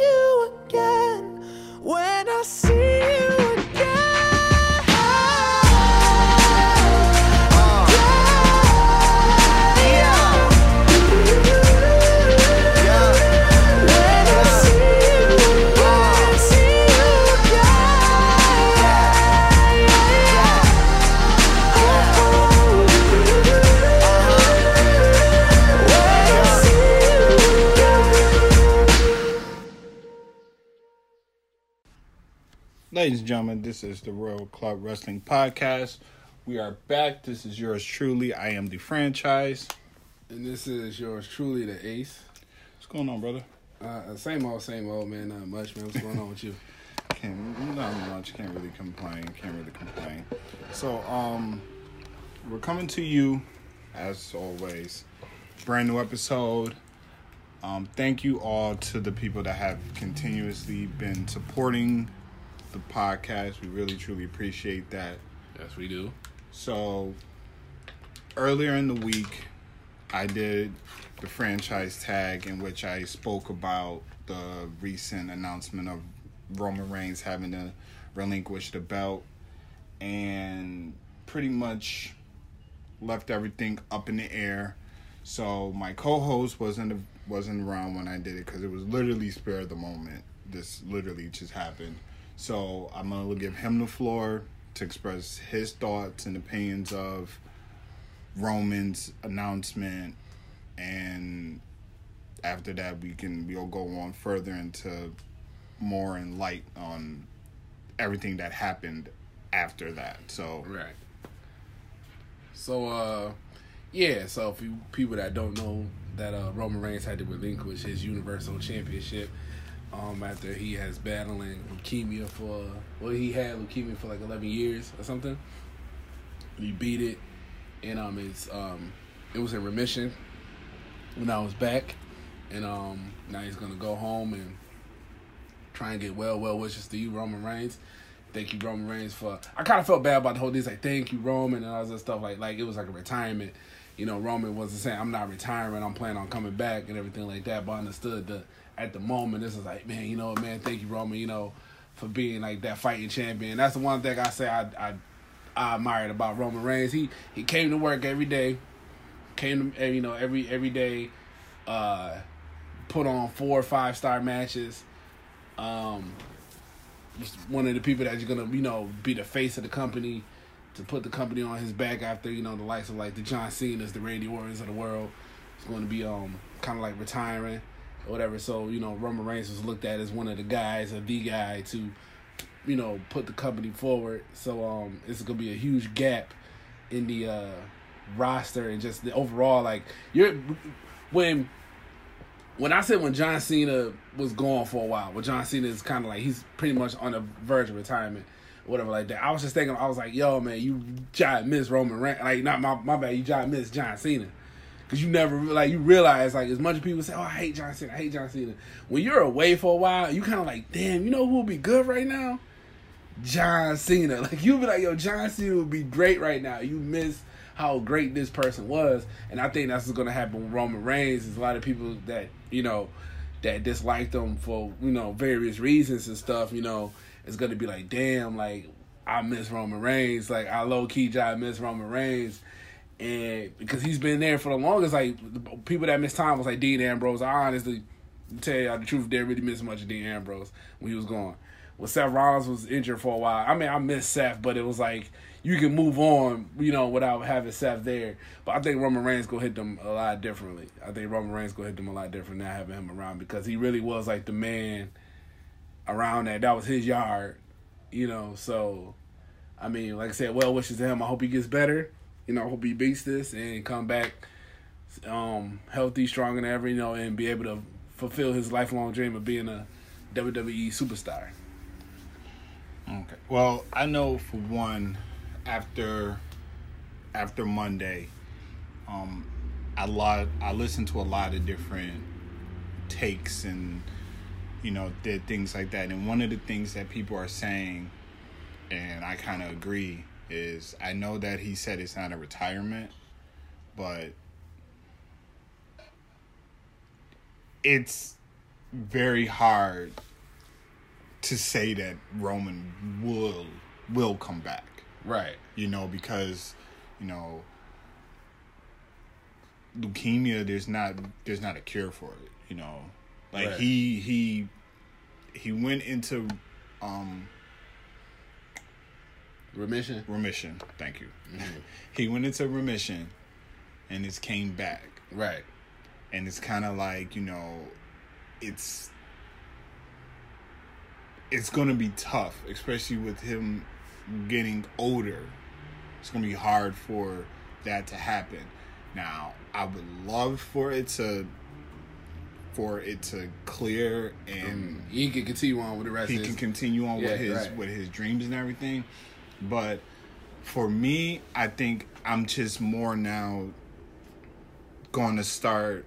you again. When I see you again. Ladies and gentlemen, this is the Royal Club Wrestling Podcast. We are back. This is yours truly. I am the franchise. And this is yours truly, the ace. What's going on, brother? Same old, man. Not much, man. What's going on with you? Can't really complain. So, we're coming to you, as always. Brand new episode. Thank you all to the people that have continuously been supporting the podcast. We really truly appreciate that. Yes, we do. So earlier in the week I did the franchise tag, in which I spoke about the recent announcement of Roman Reigns having to relinquish the belt, and pretty much left everything up in the air. So my co-host wasn't around when I did it, because it was literally spur of the moment. This literally just happened. So I'm going to give him the floor to express his thoughts and opinions of Roman's announcement. And after that, we'll go on further into more in light on everything that happened after that. So, right. So, so for people that don't know that Roman Reigns had to relinquish his Universal Championship, after he has battling leukemia for, he had leukemia for like 11 years or something. He beat it, and it was in remission when I was back, and now he's gonna go home and try and get well wishes to you, Roman Reigns. Thank you, Roman Reigns, for. I kind of felt bad about the whole thing. It's like, thank you, Roman, and all that stuff. Like it was like a retirement. You know, Roman wasn't saying, I'm not retiring, I'm planning on coming back and everything like that. But I understood that at the moment, this is like, man, you know what, man, thank you, Roman, you know, for being like that fighting champion. That's the one thing I say I admired about Roman Reigns. He came to work every day, every day, put on 4 or 5-star matches. One of the people that you're gonna, be the face of the company, to put the company on his back after, the likes of, the John Cena's, the Randy Orton's of the world. It's going to be kind of like retiring or whatever. So, Roman Reigns was looked at as one of the guys or the guy to, put the company forward. So, it's going to be a huge gap in the roster and just the overall, when I said when John Cena was gone for a while, when John Cena is kind of like, he's pretty much on the verge of retirement, whatever like that. I was just thinking, I was like, yo, man, you giant miss Roman Reigns. My bad, you giant miss John Cena. Because you never, you realize, as much as people say, oh, I hate John Cena. When you're away for a while, you kind of damn, you know who would be good right now? John Cena. You'll be yo, John Cena would be great right now. You miss how great this person was. And I think that's what's going to happen with Roman Reigns. There's a lot of people that, that disliked him for, various reasons and stuff, It's going to be damn, I miss Roman Reigns. I low-key job miss Roman Reigns. And because he's been there for the longest, the people that miss time was Dean Ambrose. I honestly tell y'all the truth, didn't really miss much of Dean Ambrose when he was gone. Well, Seth Rollins was injured for a while. I mean, I miss Seth, but it was you can move on, without having Seth there. But I think Roman Reigns going to hit them a lot differently. Not having him around, because he really was the man around that was his yard, so, I mean, like I said, well wishes to him. I hope he gets better, I hope he beats this and come back healthy, strong and ever, and be able to fulfill his lifelong dream of being a WWE superstar. Okay, well, I know for one, after after Monday, I listened to a lot of different takes and, you know, things like that. And one of the things that people are saying, and I kind of agree, is I know that he said it's not a retirement, but it's very hard to say that Roman will come back. Right. You know, because, you know, leukemia, there's not a cure for it, you know. Like, right. he went into remission. Thank you. Mm-hmm. He went into remission and it came back. Right. And it's kind of like, you know, it's going to be tough, especially with him getting older. It's going to be hard for that to happen. Now, I would love for it to clear and he can continue on with the rest. With his dreams and everything. But for me, I think I'm just more now going to start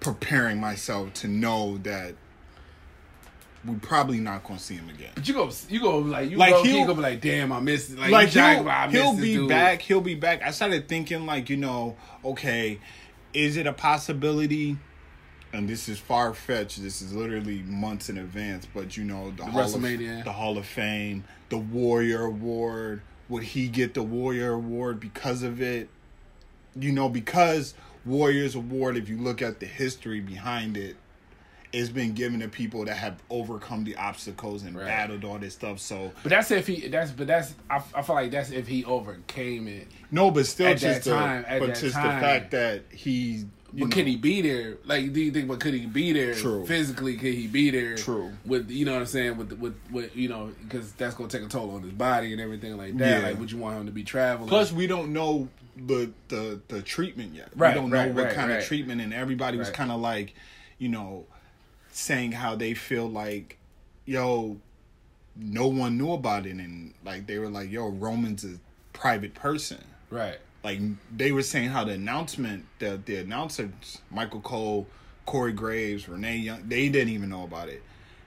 preparing myself to know that we're probably not gonna see him again. But you gonna be like, damn, I missed it. Like he'll be back. I started thinking like, you know, okay, is it a possibility? And this is far fetched. This is literally months in advance. But you know, the WrestleMania, the Hall of Fame, the Warrior Award. Would he get the Warrior Award because of it? You know, because Warriors Award, if you look at the history behind it, it's been given to people that have overcome the obstacles and battled all this stuff. So, but that's if he. I feel like that's if he overcame it. No, but still, the fact that he. But could he be there? Like, do you think? But could he be there? True. Physically, could he be there? True. With, you know what I'm saying? With you know, because that's gonna take a toll on his body and everything like that. Yeah. Like, would you want him to be traveling? Plus, we don't know the treatment yet. Right. We don't know what kind of treatment, and everybody was kind of like, you know, saying how they feel like, yo, no one knew about it, and like they were like, yo, Roman's a private person, right? Like they were saying how the announcers, Michael Cole, Corey Graves, Renee Young, they didn't even know about it.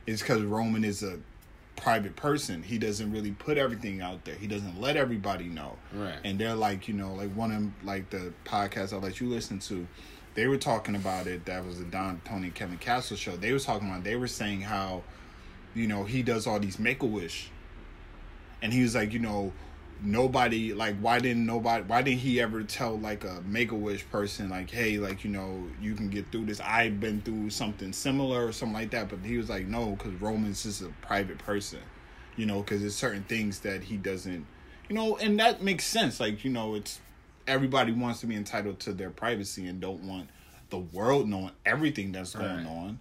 It's because Roman is a private person. He doesn't really put everything out there. He doesn't let everybody know, right? And they're like, you know, like one of them, like the podcast I'll let you listen to. They were talking about it. That was the Don, Tony, Kevin Castle show. They was talking about it. They were saying how, you know, he does all these Make-A-Wish. And he was like, you know, nobody, like, why didn't he ever tell, like, a Make-A-Wish person, like, hey, like, you know, you can get through this. I've been through something similar or something like that. But he was like, no, because Roman's just a private person, you know, because there's certain things that he doesn't, you know, and that makes sense. Like, you know, it's, everybody wants to be entitled to their privacy and don't want the world knowing everything that's going on.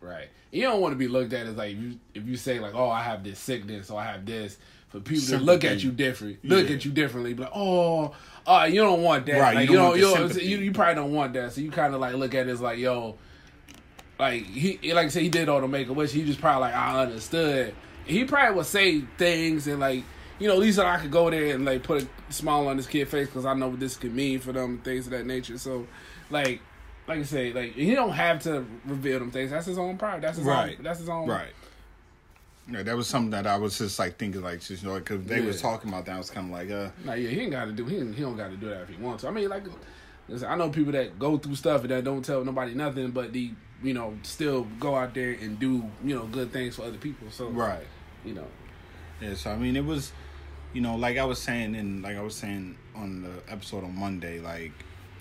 Right. You don't want to be looked at as like, if you say like, oh, I have this sickness or I have this, for people to look at you different, at you differently, but like, oh, you don't want that. Right. Like, you probably don't want that. So you kind of like look at it as like, yo, like he, like I said, he did all the Make-A-Wish. He just probably like, I understood. He probably would say things and like, you know, at least I could go there and, like, put a smile on this kid's face because I know what this could mean for them and things of that nature. So, like I say, like, he don't have to reveal them things. That's his own pride. That's his own. Yeah, that was something that I was just, like, thinking, like, just, you know, because like, they was talking about that. I was kind of like, he ain't got to do, he don't got to do that if he wants to. I mean, like, I know people that go through stuff and that don't tell nobody nothing, but they, you know, still go out there and do, you know, good things for other people. So, right. You know. Yeah, so, I mean, it was, you know, like I was saying, on the episode on Monday, like,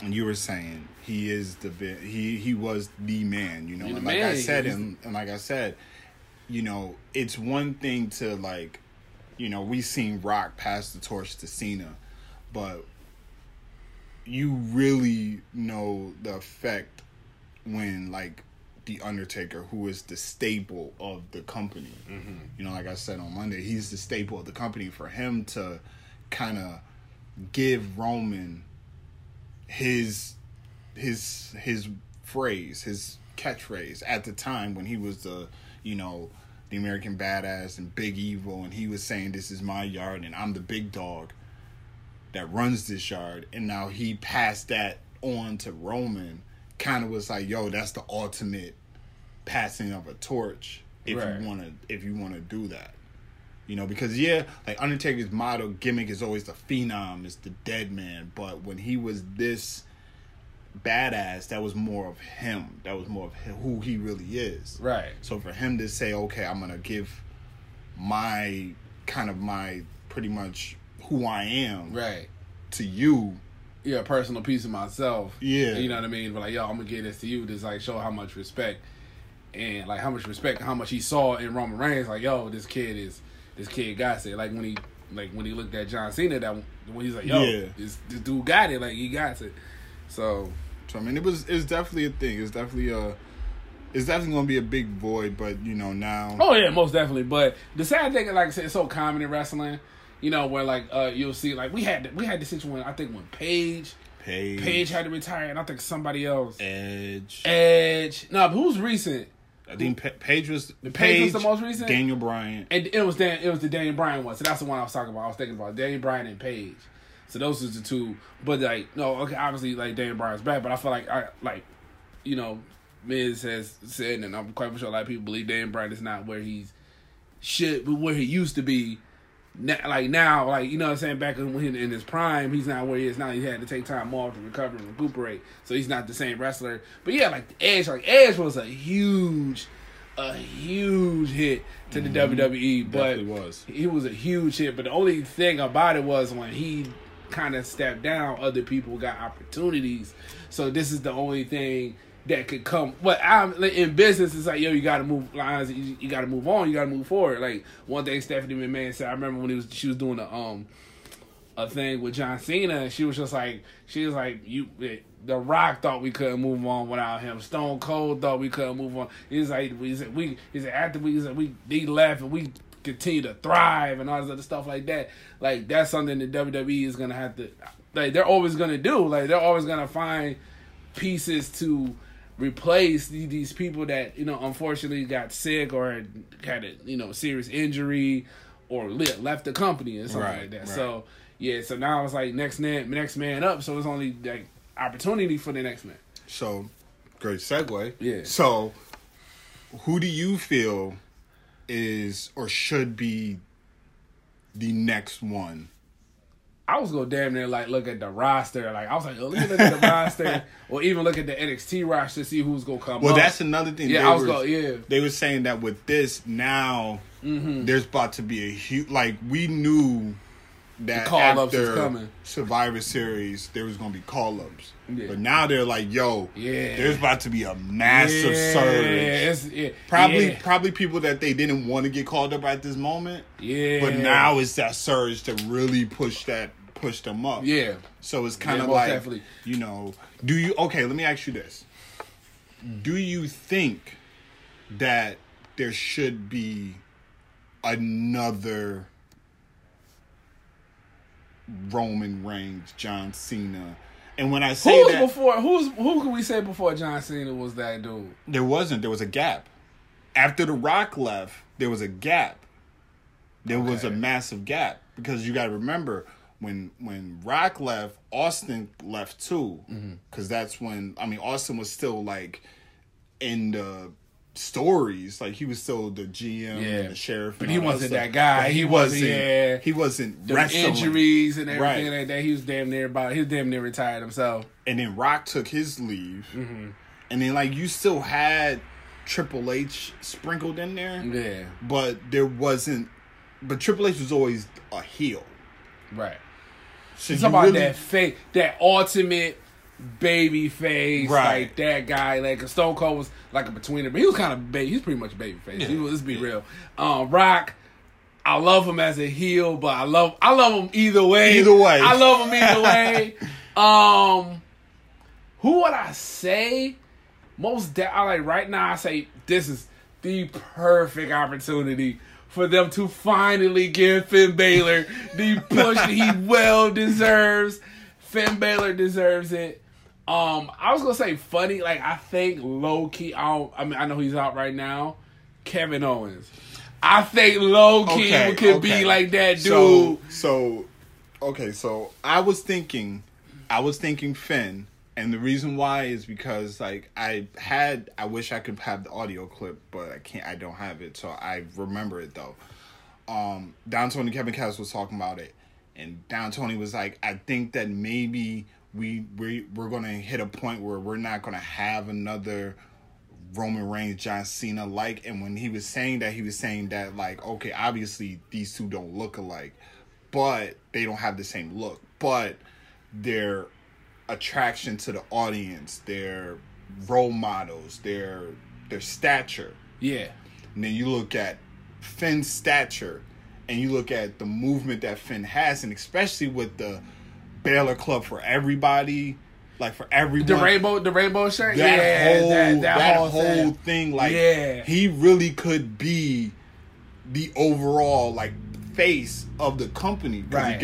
and you were saying, he was the man, you know, and like I said, you know, it's one thing to like, you know, we seen Rock pass the torch to Cena, but you really know the effect when like The Undertaker, who is the staple of the company. Mm-hmm. You know, like I said on Monday, he's the staple of the company. For him to kind of give Roman his catchphrase at the time when he was the, you know, the American Badass and Big Evil, and he was saying, this is my yard and I'm the big dog that runs this yard, and now he passed that on to Roman, kind of was like, yo, that's the ultimate passing of a torch if you want to do that. You know, because, yeah, like, Undertaker's model gimmick is always the phenom, it's the dead man, but when he was this badass, that was more of him. That was more of who he really is. Right. So for him to say, okay, I'm going to give my pretty much who I am to you. Yeah, a personal piece of myself. Yeah. You know what I mean? But, like, yo, I'm going to give this to you to, like, show how much respect. And, like, how much respect, how much he saw in Roman Reigns. Like, yo, this kid got it. Like, when he looked at John Cena, when he's like, yo, this dude got it. Like, he got it. So I mean, it's definitely a thing. It's definitely gonna be a big void, but you know now. Oh yeah, most definitely. But the sad thing, like I said, it's so common in wrestling. You know where like you'll see like we had the situation when I think when Paige had to retire, and I think somebody else Edge. No, but who's recent? I think Paige was the most recent. Daniel Bryan, and it was the Daniel Bryan one. So that's the one I was talking about. I was thinking about Daniel Bryan and Paige. So those are the two, but like no, okay, obviously like Daniel Bryan's back, but I feel like you know, Miz has said, and I'm quite sure a lot of people believe Daniel Bryan is not where where he used to be. Now, like you know what I'm saying, back when in his prime, he's not where he is now. He had to take time off to recover and recuperate, so he's not the same wrestler. But yeah, like Edge was a huge hit to the WWE, but it was a huge hit. But the only thing about it was when he kind of stepped down, other people got opportunities. So this is the only thing that could come. But I'm in business, it's like, yo, you gotta move lines, you gotta move on, you gotta move forward. Like one thing Stephanie McMahon said, I remember when she was doing a thing with John Cena, and she was like The Rock thought we couldn't move on without him. Stone Cold thought we couldn't move on. He said after we left and we continue to thrive and all this other stuff like that. Like that's something that WWE is gonna have to they're always gonna do. Like they're always gonna find pieces to replace these people that, you know, unfortunately got sick or had a, you know, serious injury or left the company and something like that. Right. So yeah, so now it's like next man up. So it's only like opportunity for the next man. So, great segue. Yeah. So, who do you feel is or should be the next one? I was going to damn near like look at the roster. Like I was like, let me look at the roster, or even look at the NXT roster to see who's going to come. Well, that's another thing. Yeah, they were saying that with this now, there's about to be a huge. Like we knew. That after Survivor Series, there was going to be call-ups. Yeah. But now they're like, yo, there's about to be a massive surge. Probably people that they didn't want to get called up at this moment. Yeah. But now it's that surge to really push them up. Yeah. So it's kind of like, definitely. You know, let me ask you this. Do you think that there should be another Roman Reigns, John Cena, and when I say who can we say before John Cena was that dude? There wasn't. There was a gap. After The Rock left, there was a gap. There was a massive gap because you got to remember when Rock left, Austin left too, because that's when Austin was still like in the stories, like he was still the GM and the sheriff, but he wasn't that guy. He wasn't the wrestling injuries and everything like that. He was damn near retired himself. And then Rock took his leave, and then like you still had Triple H sprinkled in there, but there wasn't. But Triple H was always a heel, right? So it's about really, that fake, that ultimate baby face, like that guy, like Stone Cold was like a betweener, but he was kind of baby. He's pretty much baby face. Yeah. Let's be real. Rock, I love him as a heel, but I love him either way. I love him either way. Who would I say? Right now, I say this is the perfect opportunity for them to finally give Finn Balor the push that he well deserves. Finn Balor deserves it. I was gonna say funny, like I think low key. I know he's out right now. Kevin Owens. I think low-key could be like that dude. So I was thinking Finn, and the reason why is because like I wish I could have the audio clip, but I can't. I don't have it, so I remember it though. Don Tony, Kevin Cass was talking about it, and Don Tony was like, I think that maybe we're gonna hit a point where we're not gonna have another Roman Reigns, John Cena like. And when he was saying that like, okay, obviously these two don't look alike, but they don't have the same look, but their attraction to the audience, their role models, their stature. Yeah. And then you look at Finn's stature and you look at the movement that Finn has, and especially with the Balor Club for everybody, like for everyone. The rainbow shirt? That whole thing. Like, yeah. He really could be the overall like face of the company. Because right.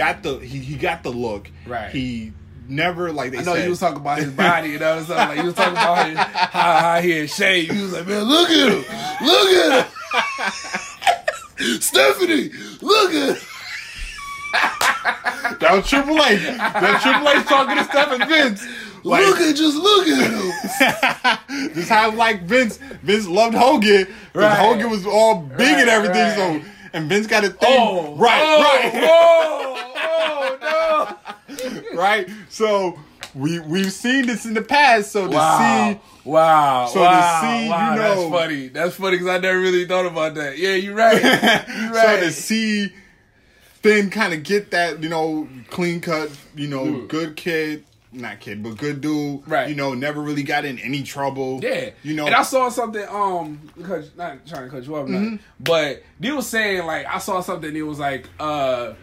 he got the look. Right. He never, like they said. I know you was talking about his body, you know what I'm saying? Like, you was talking about his, how he had shaved. You was like, man, look at him. Look at him. Stephanie, look at him. That was Triple H. That Triple H talking to Steph and Vince. Like, look at him. Just how like Vince loved Hogan. Right. Hogan was all big and everything. Right. So and Vince got a thing. Oh, right. Oh no. Right. So we've seen this in the past. So to see, you know, that's funny because I never really thought about that. Yeah, you're right. So to see Finn kind of get that, you know, clean cut, you know, good kid, not kid, but good dude. Right. You know, never really got in any trouble. Yeah. You know, and I saw something, because not trying to cut you up, but they were saying like I saw something. It was like the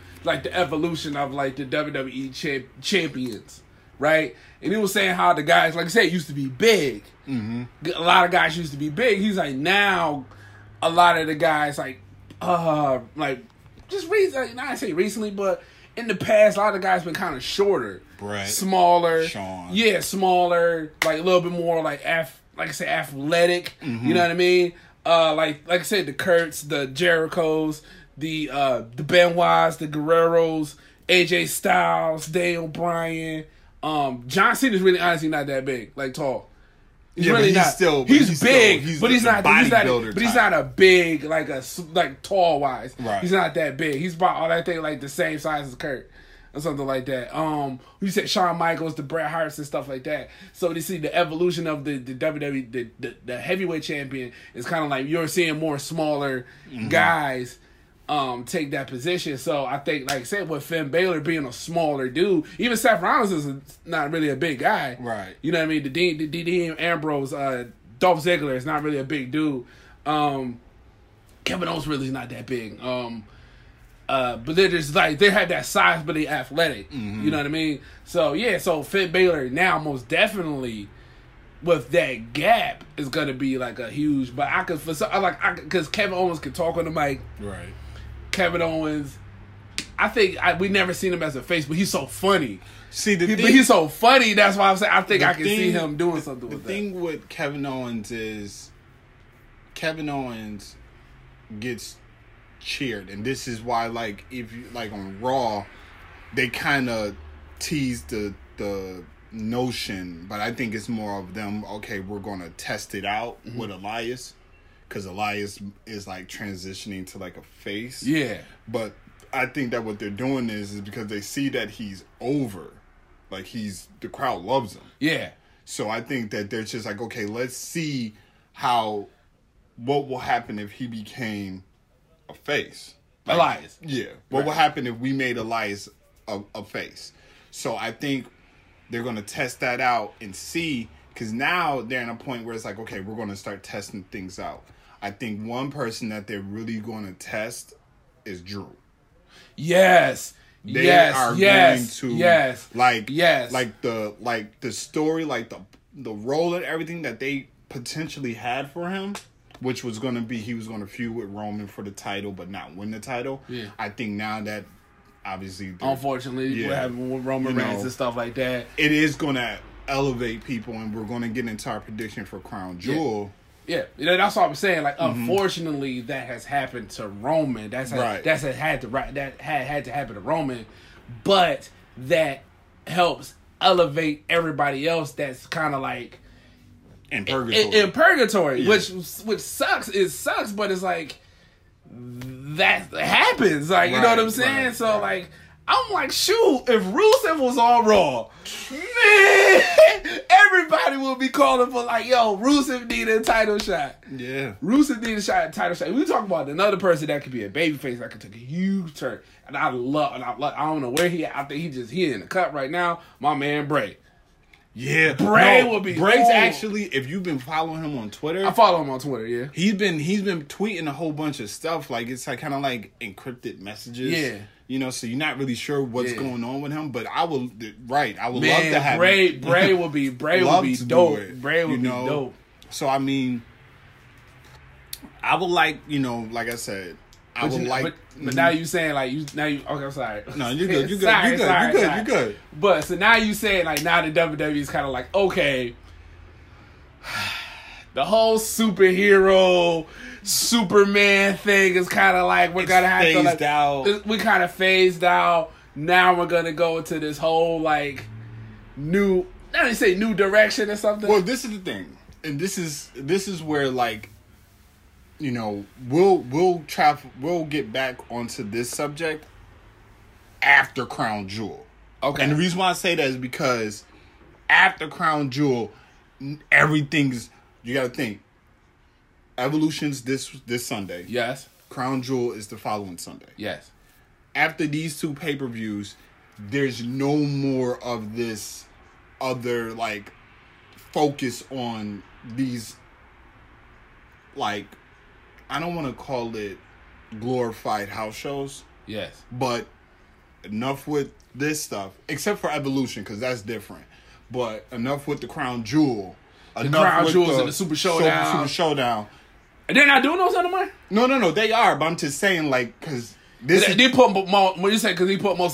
evolution of like the WWE champions, right? And he was saying how the guys, like I said, used to be big. Mm-hmm. A lot of guys used to be big. He's like, now a lot of the guys like. Just recently, not I say recently, but in the past, a lot of guys been kind of shorter, Brett, smaller, Sean. Yeah, smaller, like a little bit more like I say, athletic. Mm-hmm. You know what I mean? Like I said, the Kurtz, the Jerichos, the Benoits, the Guerreros, AJ Styles, Daniel Bryan. John Cena's really honestly not that big, like tall. He's really not. He's big, but he's not a big like tall wise. Right. He's not that big. He's about all that thing like the same size as Kurt or something like that. You said Shawn Michaels, the Bret Harts and stuff like that. So to see the evolution of the WWE, the heavyweight champion is kind of like you're seeing more smaller guys take that position. So I think, like I said, with Finn Balor being a smaller dude, even Seth Rollins is not really a big guy. Right. You know what I mean? The Dean Ambrose, Dolph Ziggler is not really a big dude. Kevin Owens really is not that big. But they're just like, they have that size, but they're athletic. Mm-hmm. You know what I mean? So, yeah, so Finn Balor now most definitely with that gap is going to be like a huge, but I could, because Kevin Owens can talk on the mic. Right. Kevin Owens, I think we never seen him as a face, but he's so funny. He's so funny. That's why I'm saying I think I can see him doing something with that. The thing with Kevin Owens is Kevin Owens gets cheered, and this is why, like, if you like on Raw, they kind of tease the notion, but I think it's more of them. Okay, we're gonna test it out with Elias. Because Elias is like transitioning to like a face. Yeah. But I think that what they're doing is because they see that he's over. Like the crowd loves him. Yeah. So I think that they're just like, okay, let's see what will happen if he became a face. Like, Elias. Yeah. What will happen if we made Elias a face? So I think they're going to test that out and see. Because now they're in a point where it's like, okay, we're going to start testing things out. I think one person that they're really going to test is Drew. Yes. They are going to like the story, like the role and everything that they potentially had for him, which was going to be he was going to feud with Roman for the title but not win the title. Yeah. I think now that obviously unfortunately what happened with Roman Reigns and stuff like that, it is going to elevate people, and we're going to get into our prediction for Crown Jewel Yeah, that's what I'm saying. Like, unfortunately, that has happened to Roman. That had to happen to Roman, but that helps elevate everybody else. That's kind of like in purgatory. Yeah. which sucks. It sucks, but it's like that happens. Like, you know what I'm saying? Right, so like. I'm like, shoot, if Rusev was on Raw, man, everybody would be calling for, like, yo, Rusev needed a title shot. Yeah. Rusev needed a title shot. We talking about another person that could be a babyface that could take a huge turn. And I love, I don't know where he at. I think he in the cut right now. My man, Bray. Yeah. Bray's actually, if you've been following him on Twitter. I follow him on Twitter, yeah. He's been tweeting a whole bunch of stuff. Like, it's like kind of like encrypted messages. Yeah. You know, so you're not really sure what's going on with him, but I would love to have him. Bray would be dope. Bray would be dope. So I mean, I would like, like I said, But now you saying like now you okay, I'm sorry. No, you're good. You're good. But so now you saying like now the WWE is kind of like okay, the whole superhero. Superman thing is kind of like we kind of phased out. Now we're gonna go into this whole like new direction or something. Well, this is the thing, and this is where like we'll get back onto this subject after Crown Jewel. Okay, and the reason why I say that is because after Crown Jewel, you got to think. Evolution's this Sunday. Yes. Crown Jewel is the following Sunday. Yes. After these two pay-per-views, there's no more of this other, like, focus on these, like, I don't want to call it glorified house shows. Yes. But enough with this stuff, except for Evolution, because that's different. But enough with the Crown Jewel. The Crown Jewels and the Super Showdown. And they're not doing those anymore? No, they are. But I'm just saying, like, because they put most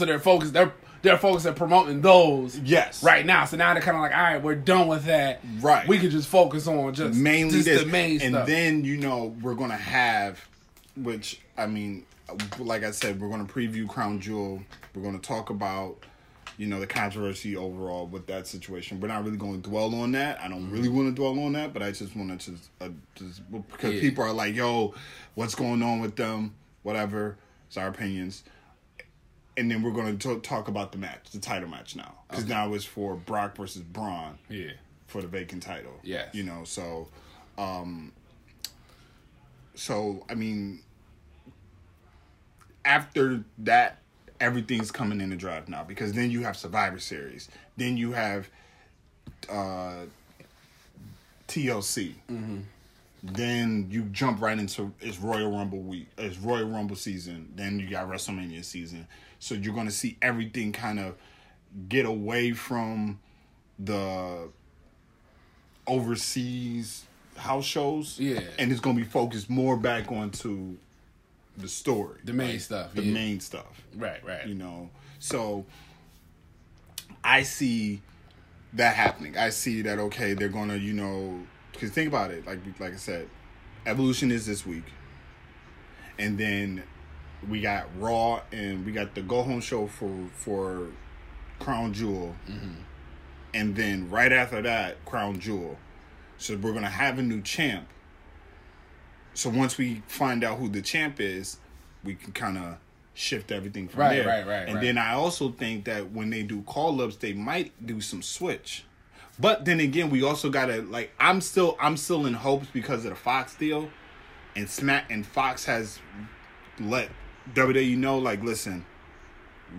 of their focus. Their focus on promoting those. Yes. Right now, so now they're kind of like, all right, we're done with that. Right. We could just focus on mainly the main stuff. And then we're gonna have, which I mean, like I said, we're gonna preview Crown Jewel. We're gonna talk about. The controversy overall with that situation. We're not really going to dwell on that. I don't really want to dwell on that, but I just want to just because people are like, yo, what's going on with them? Whatever. It's our opinions. And then we're going to talk about the match, the title match now. Because now it's for Brock versus Braun for the vacant title. Yeah. So, I mean, after that, everything's coming in the drive now because then you have Survivor Series. Then you have TLC. Mm-hmm. Then you jump right into it's Royal Rumble week. It's Royal Rumble season. Then you got WrestleMania season. So you're going to see everything kind of get away from the overseas house shows. Yeah. And it's going to be focused more back onto the story. The main stuff. The main stuff. Right. So I see that happening. I see that, okay, they're going to, because think about it. Like I said, Evolution is this week. And then we got Raw and we got the go-home show for Crown Jewel. Mm-hmm. And then right after that, Crown Jewel. So we're going to have a new champ. So once we find out who the champ is, we can kind of shift everything from there. Right. And then I also think that when they do call-ups, they might do some switch. But then again, we also gotta like I'm still in hopes because of the Fox deal, and Fox has let WWE know like, listen,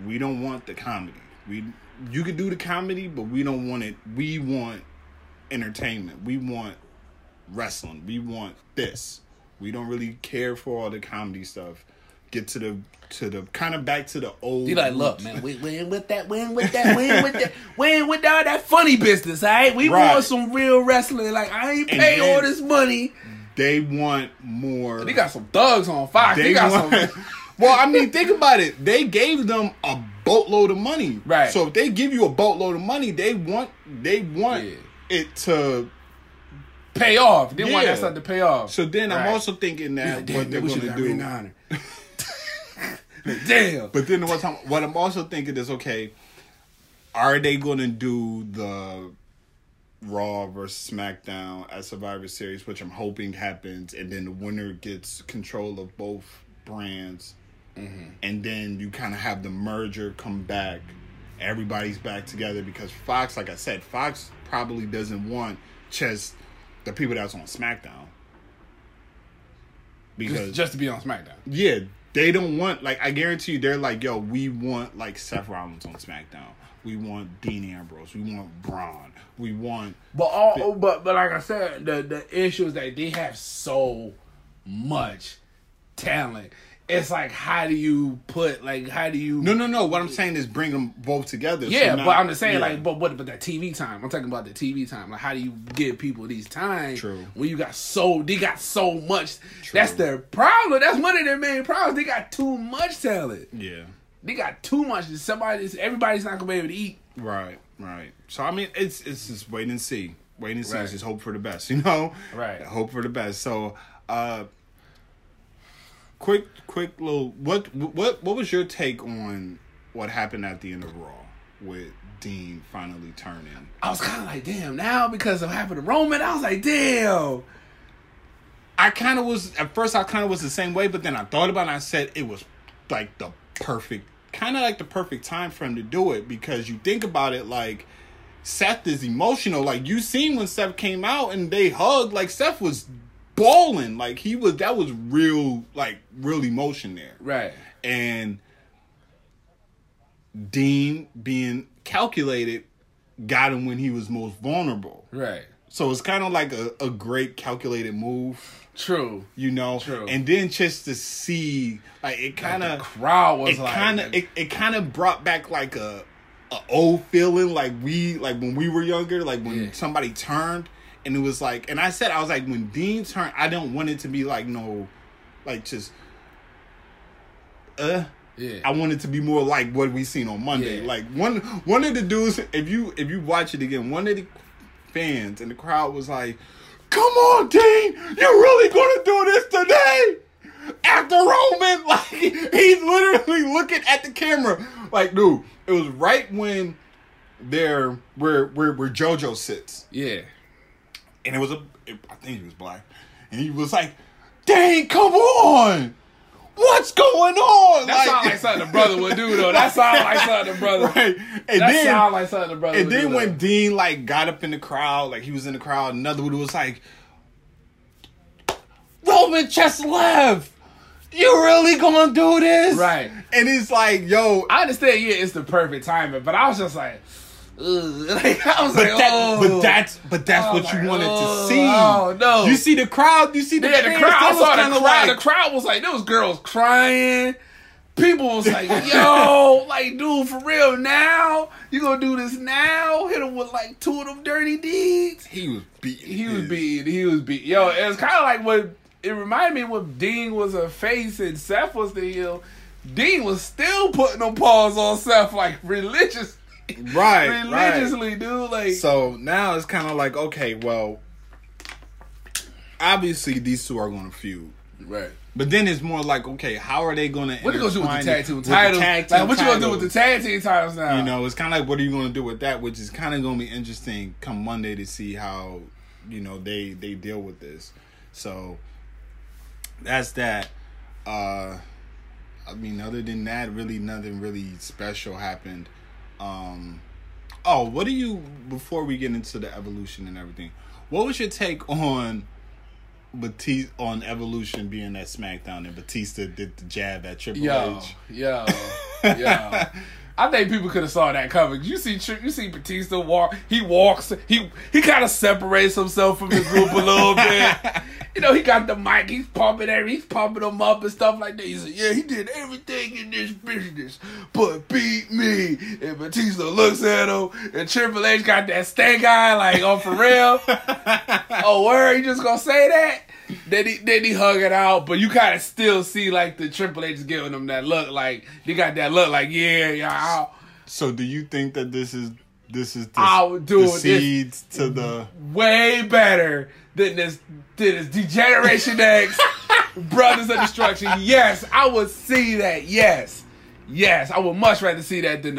we don't want the comedy. You could do the comedy, but we don't want it. We want entertainment. We want wrestling. We want this. We don't really care for all the comedy stuff. Get to the kind of back to the old. You like, look, man, we ain't with all that funny business, all right? We want some real wrestling. Like, I ain't pay all this money. They want more. They got some thugs on Fox. Well, I mean, think about it. They gave them a boatload of money. Right. So if they give you a boatload of money, they want it to pay off. Then why that started to pay off? So then I'm also thinking that what they're going to do. Damn. But then what I'm also thinking is, okay, are they going to do the Raw versus SmackDown at Survivor Series, which I'm hoping happens, and then the winner gets control of both brands, and then you kind of have the merger come back. Everybody's back together because Fox, like I said, Fox probably doesn't want just the people that's on SmackDown. Because just to be on SmackDown. Yeah. They don't want, like, I guarantee you, they're like, yo, we want, like, Seth Rollins on SmackDown. We want Dean Ambrose. We want Braun. We want... But all, but like I said, the issue is that they have so much talent. It's like, how do you put, like, how do you... No. What I'm saying is bring them both together. Yeah, so now, but I'm just saying, like, but that TV time. I'm talking about the TV time. Like, how do you give people these times when you got so... They got so much. True. That's their problem. That's one of their main problems. They got too much talent. Yeah. They got too much. Everybody's not going to be able to eat. Right. So, I mean, it's just wait and see. Wait and see. It's just hope for the best, you know? Right. Hope for the best. So, Quick little what was your take on what happened at the end of Raw with Dean finally turning? I was kind of like, damn, now because of what happened to Roman, I was like, damn. At first I was the same way, but then I thought about it and I said it was like the perfect time for him to do it, because you think about it, like, Seth is emotional. Like, you seen when Seth came out and they hugged, like, Seth was balling, like, he was. That was real, like, real emotion there. Right. And Dean being calculated got him when he was most vulnerable. Right. So it's kind of like a great calculated move. True. You know. True. And then just to see, like, it kind of, like, the crowd was like, it kind of brought back like a old feeling, like we, like when we were younger, like when somebody turned. And it was like, and I was like, when Dean turned, I don't want it to be like, no, like just, I want it to be more like what we seen on Monday. Yeah. Like one of the dudes, if you watch it again, one of the fans in the crowd was like, "Come on, Dean, you're really gonna do this today?" After Roman, like, he's literally looking at the camera, like, dude, it was right when there where JoJo sits. Yeah. And I think he was black. And he was like, "Dang, come on! What's going on?" That sounds like something the brother would do, though. That sounds like something the brother. Right. And then when Dean, like, got up in the crowd, like, he was in the crowd, another dude was like, "Roman just left. You really gonna do this?" Right. And it's like, yo, I understand, it's the perfect timing, but I was just like, But that's what you wanted to see. Oh no! You see the crowd. You see the crowd. I saw the crowd. Like, the crowd was like, there was girls crying. People was like, "Yo, like, dude, for real now? You gonna do this now? Hit him with like two of them dirty deeds." He was beating. Yo, it was kind of like what it reminded me of when Dean was a face and Seth was the heel. Dean was still putting them paws on Seth, like, religiously. Religiously, dude. Like, so now it's kind of like, okay, well, obviously these two are going to feud, right? But then it's more like, okay, how are they going to? What are you going to do with the tag team titles? What you going to do with the tag team titles now? You know, it's kind of like, what are you going to do with that? Which is kind of going to be interesting come Monday to see how, you know, they deal with this. So that's that. I mean, other than that, really nothing really special happened. Before we get into the Evolution and everything, what was your take on Batista, on Evolution being at SmackDown and Batista did the jab at Triple H? Yo. I think people could have saw that coming. You see Batista walk. He walks. He kind of separates himself from the group a little bit. You know, he got the mic. He's pumping them up and stuff like that. He said, "Yeah, he did everything in this business, but beat me." And Batista looks at him, and Triple H got that stank eye, like, "Oh, for real? Oh, word? You just gonna say that?" Then he hug it out, but you kind of still see, like, the Triple H giving them that look, like, they got that look, like, yeah. So do you think that this is This is the seeds to the way better than this Degeneration X Brothers of Destruction. Yes, I would see that. Yes, I would much rather see that than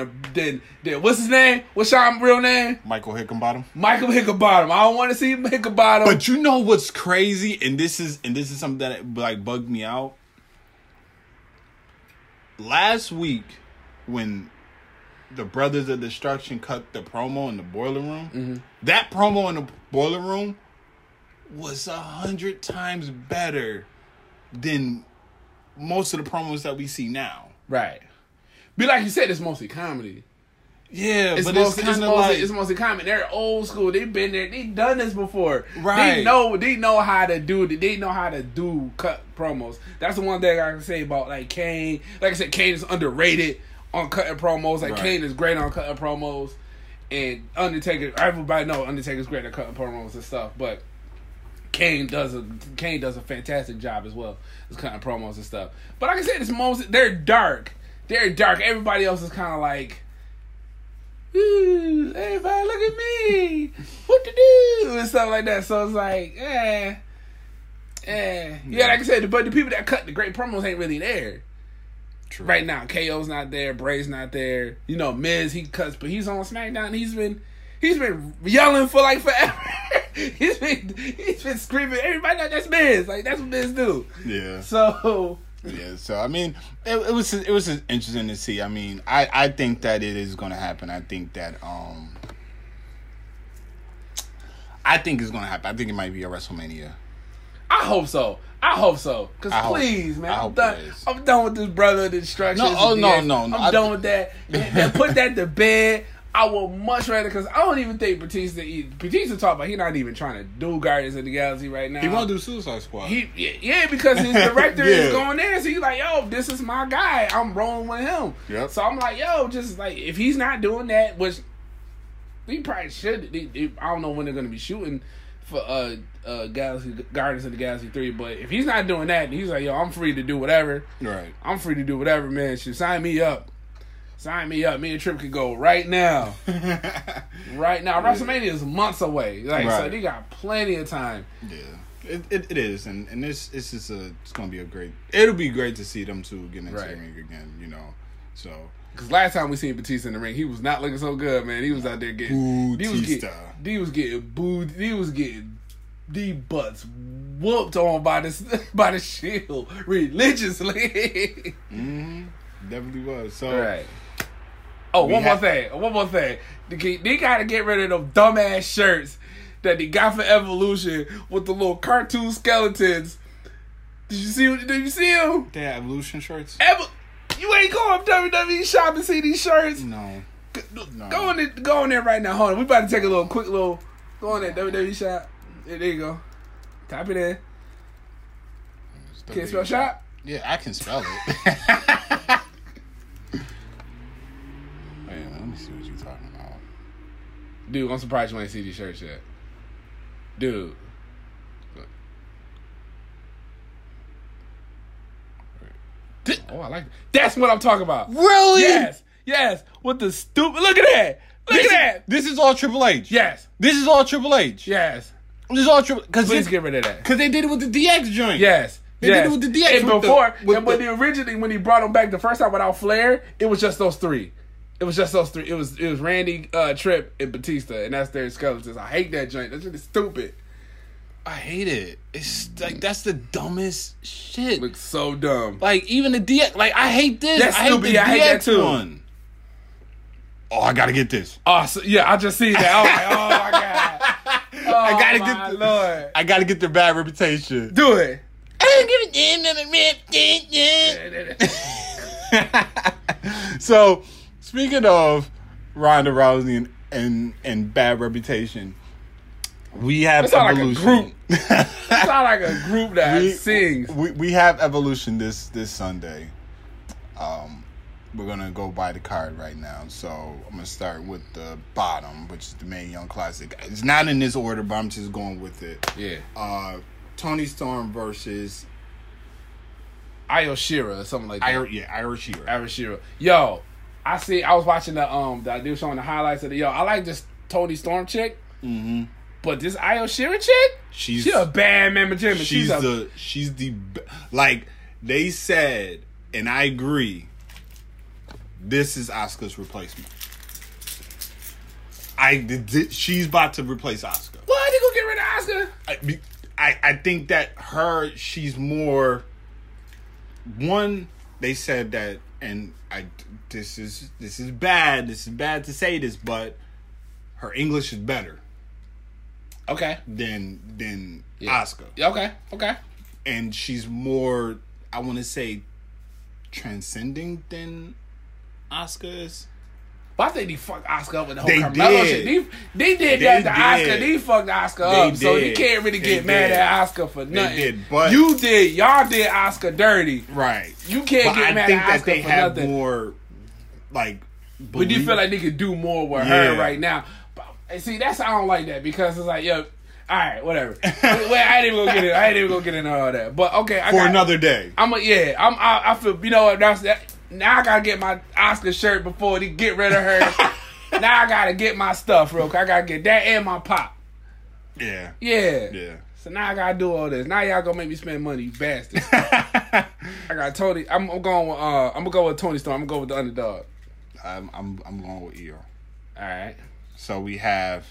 what's his name? What's Sean's real name? Michael Hickenbottom. I don't want to see Hickenbottom. But you know what's crazy, and this is something that like bugged me out. Last week, when the Brothers of Destruction cut the promo in the Boiler Room, mm-hmm. that promo in the Boiler Room was 100 times better than most of the promos that we see now. Right. But like you said, it's mostly comedy. Yeah, it's mostly comedy. They're old school. They've been there. They've done this before. Right. They know how to do it. They know how to do cut promos. That's the one thing I can say about like Kane. Like I said, Kane is underrated on cutting promos. Like right. Kane is great on cutting promos, and Undertaker. Everybody know Undertaker's great at cutting promos and stuff, but Kane does a fantastic job as well as cutting promos and stuff. But like I said, it's mostly they're dark. Everybody else is kind of like, ooh, everybody look at me, what to do and stuff like that. So it's like, yeah. Like I said, but the people that cut the great promos ain't really there. True. Right now. KO's not there. Bray's not there. You know, Miz, he cuts, but he's on SmackDown. And he's been yelling for like forever. He's been screaming. Everybody knows that's Miz. Like that's what Miz do. Yeah. So I mean, it was just interesting to see. I mean, I think that it is going to happen. I think it's going to happen. I think it might be a WrestleMania. I hope so. Because please, man, I'm done with this Brother of Destruction. No. I'm done with that. And put that to bed. I would much rather, because I don't even think Batista talk about, he's not even trying to do Guardians of the Galaxy right now. He won't do Suicide Squad. Because his director is going there. So he's like, yo, this is my guy. I'm rolling with him. Yep. So I'm like, yo, just like, if he's not doing that, which he probably should. I don't know when they're going to be shooting for Guardians of the Galaxy 3, but if he's not doing that, he's like, yo, I'm free to do whatever. Right. I'm free to do whatever, man. Should sign me up. Me and Trip could go right now. WrestleMania is months away. Like right. So they got plenty of time. Yeah. It is, and it's gonna be great to see them two getting into the ring again, you know. So because last time we seen Batista in the ring, he was not looking so good, man. He was out there getting Batista. He was getting booed. He was getting the butts whooped on by the Shield religiously. Mm-hmm. Definitely was. So right. Oh, one more thing. They gotta get rid of those dumbass shirts that they got for Evolution with the little cartoon skeletons. Did you see them? They had Evolution shirts. You ain't going to WWE shop and see these shirts. No. Go on there right now. Hold on. We about to take a little quick. Go on there, WWE shop. Yeah, there you go. Type it in. Can you spell shop? Yeah, I can spell it. Wait, let me see what you're talking about. Dude, I'm surprised you ain't see these shirts yet. Dude. Oh, I like that. That's what I'm talking about. Really? Yes. With the stupid. Look at that. This is all Triple H. Yes. Please get rid of that. Because they did it with the DX joint. Yes. They did it with the DX. And originally, when he brought them back the first time without Flair, it was just those three. It was Randy, Tripp, and Batista, and that's their skeletons. I hate that joint. That shit is stupid. I hate it. It's like that's the dumbest shit. Looks so dumb. Like even the DX. Like I hate this. That's stupid. I hate that too. One. Oh, I gotta get this. Oh, so, yeah, I just see that. I was like, oh my god. Oh, I gotta my get. Lord. I gotta get their bad reputation. Do it. I don't give a damn. So, speaking of Ronda Rousey and bad reputation. We have Evolution. It's not like a group that sings. We have Evolution this Sunday. We're gonna go by the card right now. So I'm gonna start with the bottom, which is the Mae Young Classic. It's not in this order, but I'm just going with it. Yeah. Toni Storm versus Io Shirai or something like that. Io Shirai. Yo, I see. I was watching the dude showing the highlights of the I like this Tony Storm chick. Mm-hmm. But this Io Shirai chick, she's a bad member. She's they said, and I agree. This is Asuka's replacement. She's about to replace Asuka. What? They gonna get rid of Asuka? I think that she's more. One, they said that, and this is bad. This is bad to say this, but her English is better. Okay. Than Asuka. Okay. And she's more, I want to say, transcending than Asuka is. But I think they fucked Asuka up with the whole Carmella shit. They did that to Asuka. They fucked Asuka up. Did. So you can't really get mad at Asuka for nothing. They did, but you did. Y'all did Asuka dirty. Right. You can't get mad at Asuka for nothing. I think that they have more, but you feel like they could do more with her right now. And see, I don't like that because it's like, all right, whatever. I ain't even gonna get into all that. But okay, another day. I feel, you know what? Now I gotta get my Oscar shirt before they get rid of her. Now I gotta get my stuff real quick. I gotta get that and my pop. Yeah. So now I gotta do all this. Now y'all gonna make me spend money, you bastards. I'm gonna go with Tony Storm. I'm gonna go with the underdog. I'm going with EO. All right. So we have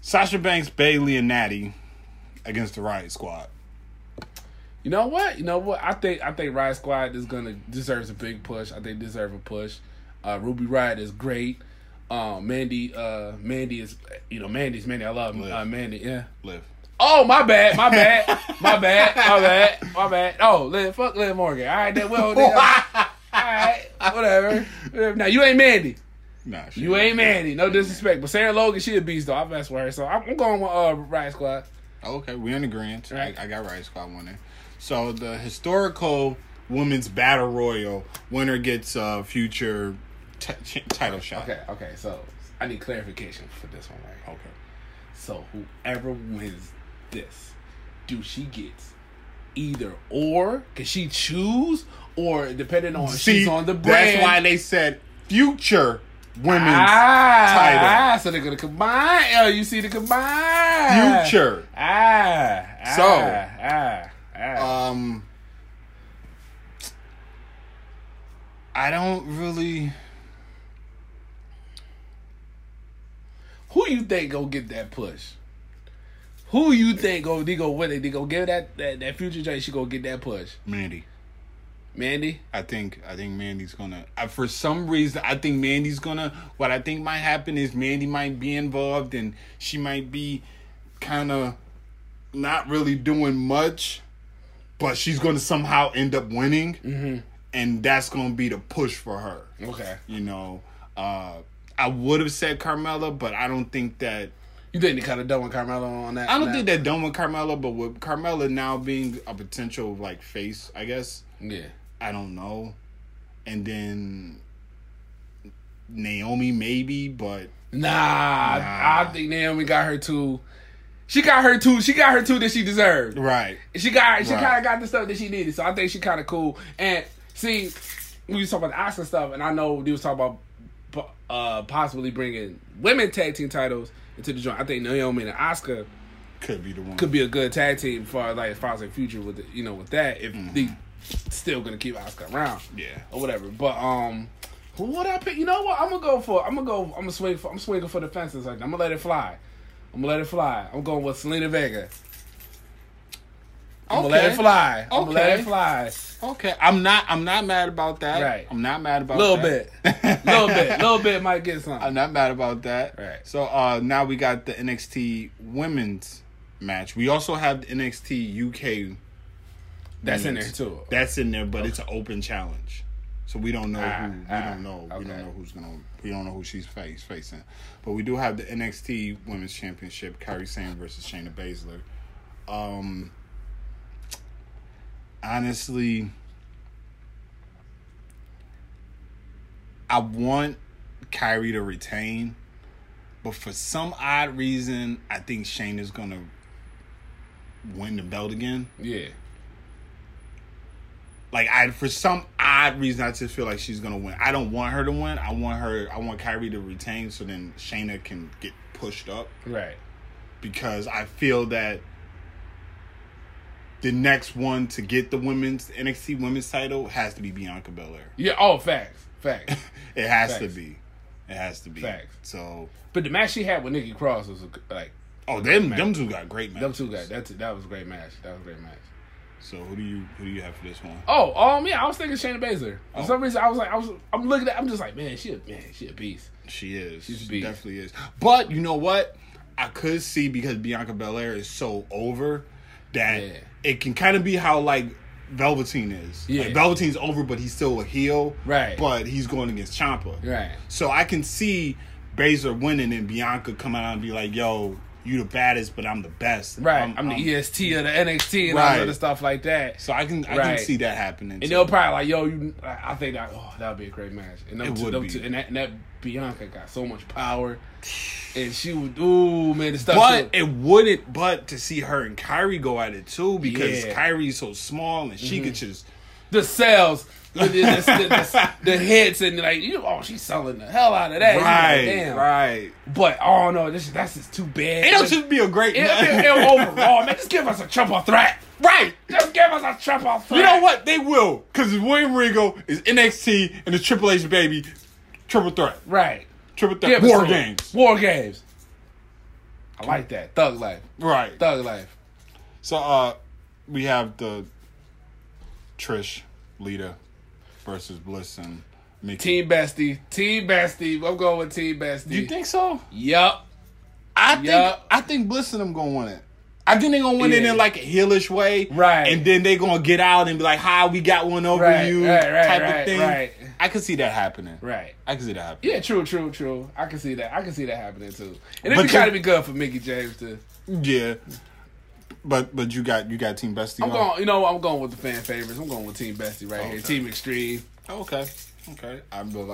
Sasha Banks, Bayley, and Natty against the Riot Squad. You know what? I think Riot Squad is deserves a big push. I think they deserve a push. Ruby Riott is great. Mandy is, Mandy's Mandy. I love Mandy. Yeah, Liv. Oh, my bad. Oh, Liv. Fuck Liv Morgan. All right, then we'll. All right, whatever. Now you ain't Mandy. Nah, you ain't Mandy. No disrespect, but Sarah Logan, she a beast though. I mess with her, so I'm going with Riot Squad. Okay, we're in agreement. Right. I got Riot Squad winning. So the historical women's battle royal winner gets a future title shot. Okay. So I need clarification for this one, right? Okay. So whoever wins this, do she gets either or? Can she choose, or depending on she's on the brand? That's why they said future. Women's title. So they're going to combine. Oh, you see the combine. Future. I don't really. Who you think going to get that push? Who you think going to win it? They going to give that future joint? She going to get that push? Mandy? I think Mandy's gonna. For some reason, I think Mandy's gonna. What I think might happen is Mandy might be involved, and she might be kind of not really doing much, but she's gonna somehow end up winning, mm-hmm. and that's gonna be the push for her. Okay, I would have said Carmella, but I don't think that. You think they kind of done with Carmella on that? I don't think they're done with Carmella, but with Carmella now being a potential face, I guess. Yeah. I don't know. And then Naomi maybe, but nah. I think Naomi got her too. She got her too that she deserved. Right. She kind of got the stuff that she needed. So I think she kind of cool. And see, we was talking about the Asuka stuff, and I know they was talking about possibly bringing women tag team titles into the joint. I think Naomi and Asuka could be the one. Could be a good tag team for as far as the future with the, with that if the. Still gonna keep Asuka around, or whatever. But who would I pick? You know what? I'm swinging for the fences. Like, I'm gonna let it fly. I'm going with Selena Vega. I'm gonna let it fly. Okay. I'm not mad about that. Right. I'm not mad about that. Little bit might get something. I'm not mad about that. Right. So now we got the NXT Women's match. We also have the NXT UK. That's in there too. That's in there, but it's an open challenge, so we don't know we don't know who she's facing. But we do have the NXT Women's Championship, Kairi Sane versus Shayna Baszler. Honestly, I want Kairi to retain, but for some odd reason, I think Shayna is gonna win the belt again. Yeah. Like, I, for some odd reason, I just feel like she's going to win. I don't want her to win. I want Kairi to retain so then Shayna can get pushed up. Right. Because I feel that the next one to get the women's NXT women's title has to be Bianca Belair. Yeah, oh, facts. It has to be. Facts. So, but the match she had with Nikki Cross was like... Oh, them two got great matches. That was a great match. So who do you have for this one? Oh, yeah, I was thinking Shayna Baszler. For some reason, I'm looking at, I'm just like, she a beast. She is. She's a beast. She definitely is. But you know what? I could see, because Bianca Belair is so over, that it can kind of be how like Velveteen is. Yeah. Like, Velveteen's over, but he's still a heel. Right. But he's going against Ciampa. Right. So I can see Baszler winning and Bianca coming out and be like, yo, you the baddest, but I'm the best. Right. I'm the EST of the NXT and all other stuff like that. So I can see that happening. And they'll probably like, yo, I think that that would be a great match. And that Bianca got so much power. And she would, the stuff. But it wouldn't, but to see her and Kairi go at it too, because Kairi's so small and she could just. The cells, the hits, and like, she's selling the hell out of that. Right, damn. Right. But, that's just too bad. It'll just be a great match. It'll overall, man, just give us a triple threat. Right. Just give us a triple threat. You know what? They will. Because William Regal is NXT and the Triple H baby, triple threat. Right. Triple threat. War games. I like that. Thug life. Right. Thug life. So, we have the... Trish, Lita versus Bliss and Mickey. Team Bestie. I'm going with Team Bestie. You think so? Yup. I think Bliss and them going to win it. I think they're going to win it in like a heelish way. Right. And then they're going to get out and be like, hi, we got one over you type of thing. Right. I can see that happening. Right. Yeah, true. I can see that happening too. And it'd kind of be good for Mickey James too. Yeah. But you got Team Bestie. I'm going with the fan favorites. I'm going with Team Bestie here. Team Extreme. Okay. I'm going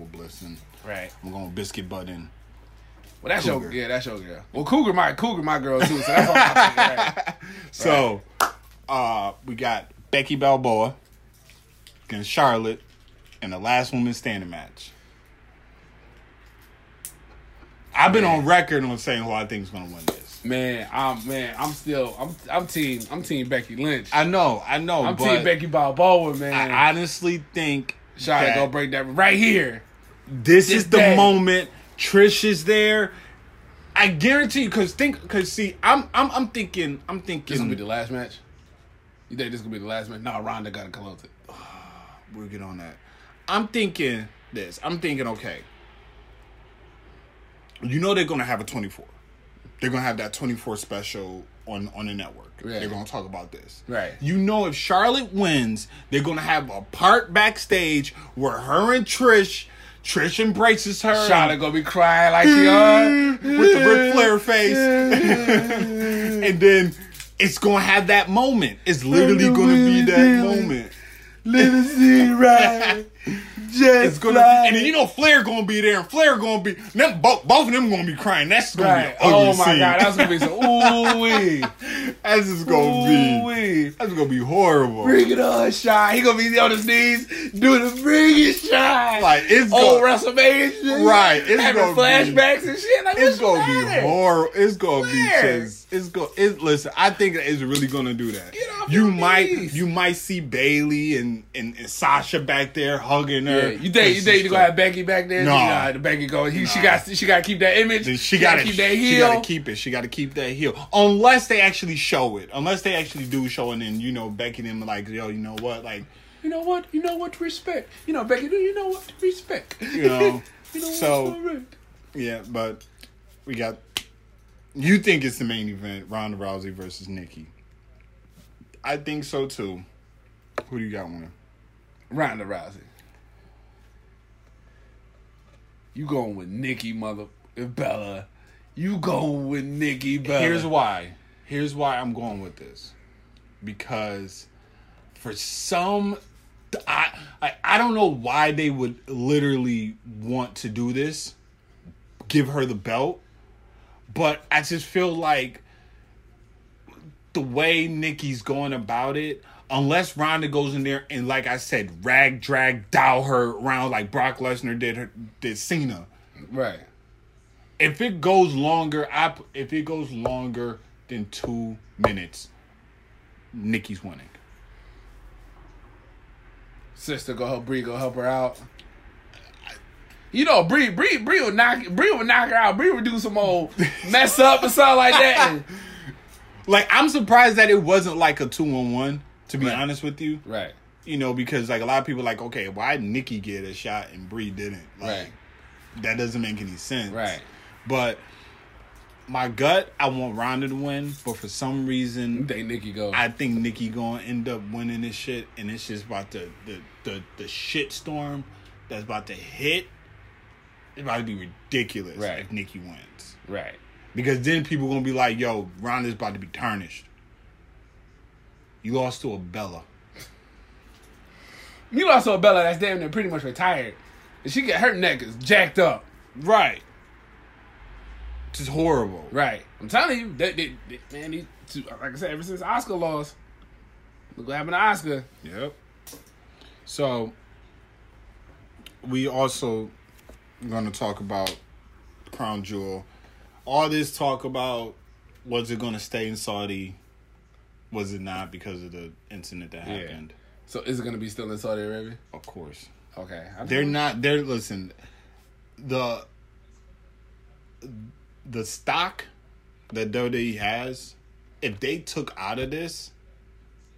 with Bliss and I'm going with Biscuit Butt and Cougar. That's your girl. Well, Cougar my girl too. So that's all I think. Right. So, we got Becky Balboa against Charlotte in the last woman standing match. I've been on record on saying who I think is going to win this. I'm Team Becky Lynch. I know. I'm Team Becky Balboa, man. I honestly think Charlotte gonna break that right here. This is the moment. Trish is there. I guarantee you, cause see, I'm thinking. This gonna be the last match. You think this gonna be the last match? No, Ronda gotta close it. We'll get on that. I'm thinking this. Okay. You know they're gonna have a 24. They're going to have that 24 special on the network. Right. They're going to talk about this. Right. You know, if Charlotte wins, they're going to have a part backstage where her and Trish embraces her. Charlotte going to be crying like she are with the Ric Flair face. And then it's going to have that moment. It's literally going to be that moment. Let us see right. It's gonna be, and Flair gonna be there, and Flair gonna be them, both of them gonna be crying. That's gonna be an ugly scene. God, that's gonna be ooh-wee. That's just gonna be horrible. Bring it on, Shy. He gonna be on his knees doing the biggest Shy. Like it's old WrestleMania shit. Right. It's having flashbacks and shit. Like, it's gonna be horrible. It's gonna be listen, I think it's really gonna do that. You might see Bayley and Sasha back there hugging her. Yeah, you think you're gonna have Becky back there? No, the Becky going. She got to keep that image. She got to keep that heel. Unless they actually show it. And then Becky and them like, yo, you know what? Like, you know what to respect. You know Becky, you know what to respect. Yeah, but we got. You think it's the main event? Ronda Rousey versus Nikki. I think so too. Who do you got winning? Ronda Rousey. You going with Nikki, Bella. Here's why I'm going with this. Because for some... I don't know why they would literally want to do this. Give her the belt. But I just feel like the way Nikki's going about it, Unless Ronda goes in there and, like I said, rag, drag, dow her around like Brock Lesnar did Cena. Right. If it goes longer, if it goes longer than 2 minutes, Nikki's winning. Sister, go help Bree. Go help her out. You know, Bree will knock her out. Bree will do some old mess up and stuff like that. Like, I'm surprised that it wasn't like a 2-on-1. To be honest with you, right? You know, because like a lot of people are like, okay, why Nikki get a shot and Bree didn't? Like, right. That doesn't make any sense, right? But my gut, I want Ronda to win, but for some reason, I think Nikki gonna end up winning this shit, and it's just about the shit storm that's about to hit. It's about to be ridiculous if Nikki wins, right? Because then people gonna be like, yo, Ronda's about to be tarnished. You lost to a Bella. You lost to a Bella that's damn near pretty much retired. And she got her neck is jacked up. Right. It's just horrible. Right. I'm telling you, like I said, ever since Asuka lost, look what happened to Asuka. Yep. So, we also going to talk about Crown Jewel. All this talk about, was it going to stay in Saudi? Was it not because of the incident that happened? So is it going to be still in Saudi Arabia? Of course. Okay. Listen, the stock that WWE has, if they took out of this,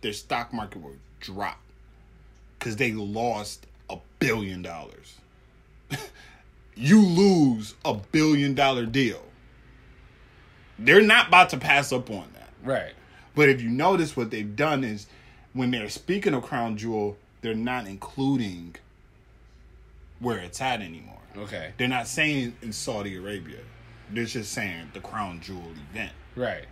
their stock market would drop because they lost $1 billion. You lose $1 billion deal. They're not about to pass up on that. Right. But if you notice, what they've done is when they're speaking of Crown Jewel, they're not including where it's at anymore. Okay. They're not saying in Saudi Arabia. They're just saying the Crown Jewel event. Right.